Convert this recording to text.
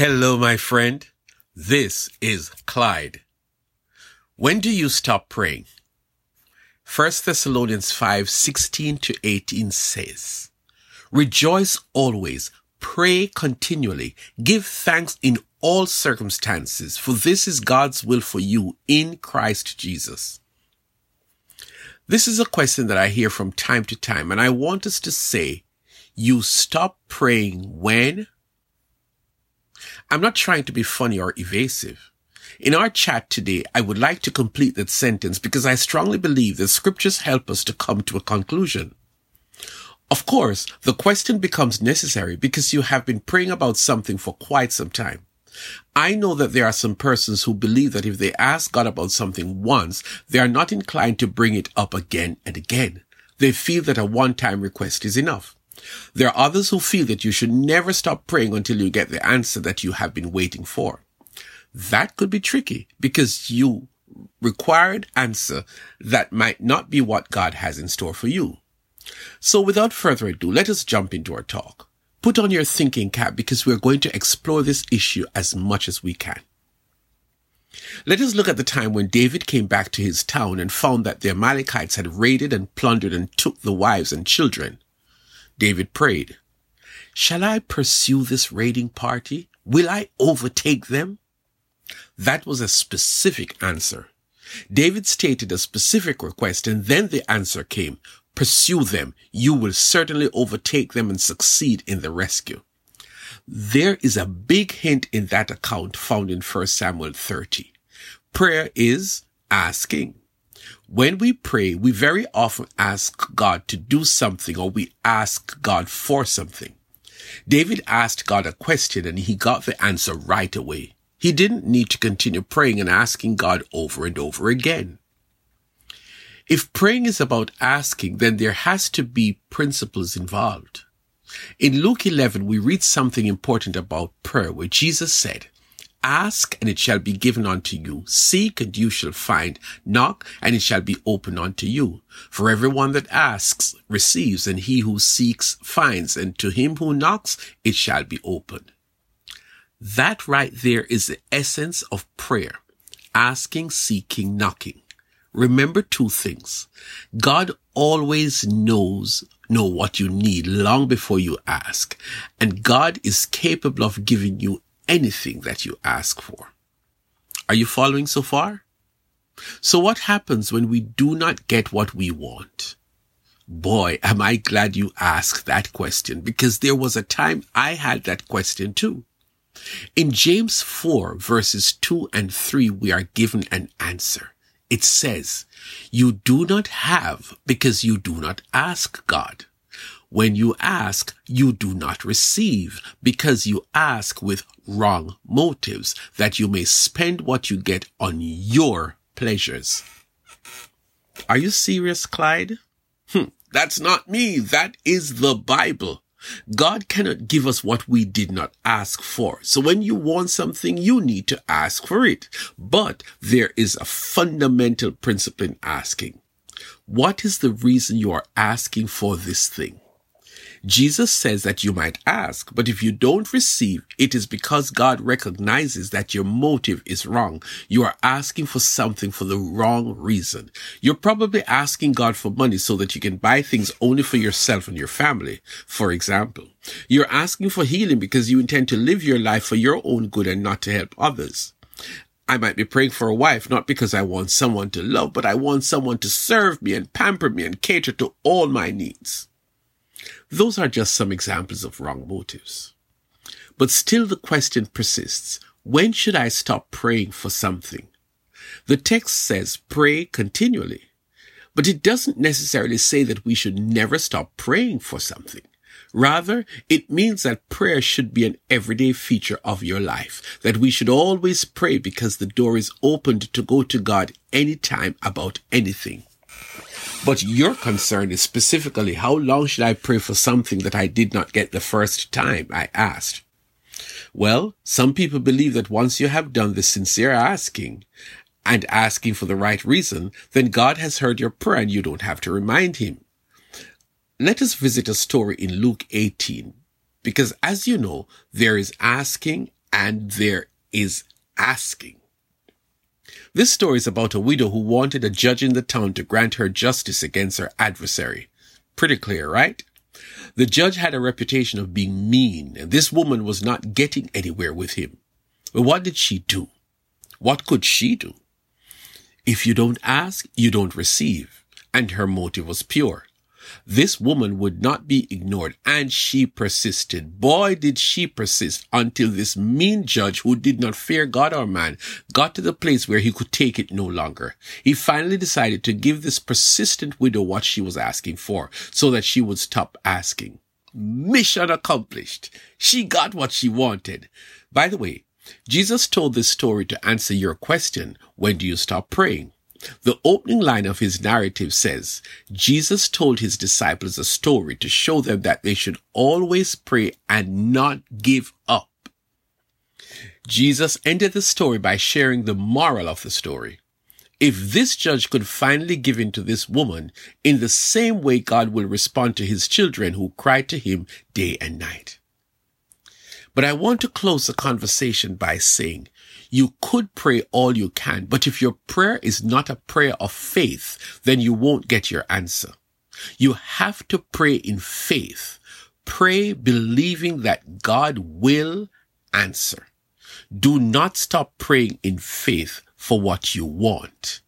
Hello, my friend. This is Clyde. When do you stop praying? 1 Thessalonians 5:16-18 says, "Rejoice always, pray continually, give thanks in all circumstances, for this is God's will for you in Christ Jesus." This is a question that I hear from time to time, and I want us to say, you stop praying when? I'm not trying to be funny or evasive. In our chat today, I would like to complete that sentence because I strongly believe that scriptures help us to come to a conclusion. Of course, the question becomes necessary because you have been praying about something for quite some time. I know that there are some persons who believe that if they ask God about something once, they are not inclined to bring it up again and again. They feel that a one-time request is enough. There are others who feel that you should never stop praying until you get the answer that you have been waiting for. That could be tricky because you require an answer that might not be what God has in store for you. So without further ado, let us jump into our talk. Put on your thinking cap because we're going to explore this issue as much as we can. Let us look at the time when David came back to his town and found that the Amalekites had raided and plundered and took the wives and children. David prayed, "Shall I pursue this raiding party? Will I overtake them?" That was a specific answer. David stated a specific request, and then the answer came, "Pursue them. You will certainly overtake them and succeed in the rescue." There is a big hint in that account found in 1 Samuel 30. Prayer is asking. When we pray, we very often ask God to do something, or we ask God for something. David asked God a question and he got the answer right away. He didn't need to continue praying and asking God over and over again. If praying is about asking, then there has to be principles involved. In Luke 11, we read something important about prayer where Jesus said, "Ask, and it shall be given unto you. Seek, and you shall find. Knock, and it shall be opened unto you. For everyone that asks receives, and he who seeks finds, and to him who knocks it shall be opened." That right there is the essence of prayer: asking, seeking, knocking. Remember two things. God always knows what you need long before you ask, and God is capable of giving you anything that you ask for. Are you following so far? So what happens when we do not get what we want? Boy, am I glad you asked that question, because there was a time I had that question too. In James 4 verses 2 and 3, we are given an answer. It says, "You do not have because you do not ask God. When you ask, you do not receive, because you ask with wrong motives, that you may spend what you get on your pleasures." Are you serious, Clyde? That's not me. That is the Bible. God cannot give us what we did not ask for. So when you want something, you need to ask for it. But there is a fundamental principle in asking. What is the reason you are asking for this thing? Jesus says that you might ask, but if you don't receive, it is because God recognizes that your motive is wrong. You are asking for something for the wrong reason. You're probably asking God for money so that you can buy things only for yourself and your family, for example. You're asking for healing because you intend to live your life for your own good and not to help others. I might be praying for a wife, not because I want someone to love, but I want someone to serve me and pamper me and cater to all my needs. Those are just some examples of wrong motives. But still the question persists, when should I stop praying for something? The text says pray continually, but it doesn't necessarily say that we should never stop praying for something. Rather, it means that prayer should be an everyday feature of your life, that we should always pray because the door is opened to go to God anytime about anything. But your concern is specifically, how long should I pray for something that I did not get the first time I asked? Well, some people believe that once you have done the sincere asking and asking for the right reason, then God has heard your prayer and you don't have to remind him. Let us visit a story in Luke 18, because as you know, there is asking and there is asking. This story is about a widow who wanted a judge in the town to grant her justice against her adversary. Pretty clear, right? The judge had a reputation of being mean, and this woman was not getting anywhere with him. But what did she do? What could she do? If you don't ask, you don't receive. And her motive was pure. This woman would not be ignored, and she persisted. Boy, did she persist until this mean judge, who did not fear God or man, got to the place where he could take it no longer. He finally decided to give this persistent widow what she was asking for, so that she would stop asking. Mission accomplished. She got what she wanted. By the way, Jesus told this story to answer your question, when do you stop praying? The opening line of his narrative says, Jesus told his disciples a story to show them that they should always pray and not give up. Jesus ended the story by sharing the moral of the story. If this judge could finally give in to this woman, in the same way God will respond to his children who cry to him day and night. But I want to close the conversation by saying, you could pray all you can, but if your prayer is not a prayer of faith, then you won't get your answer. You have to pray in faith. Pray believing that God will answer. Do not stop praying in faith for what you want.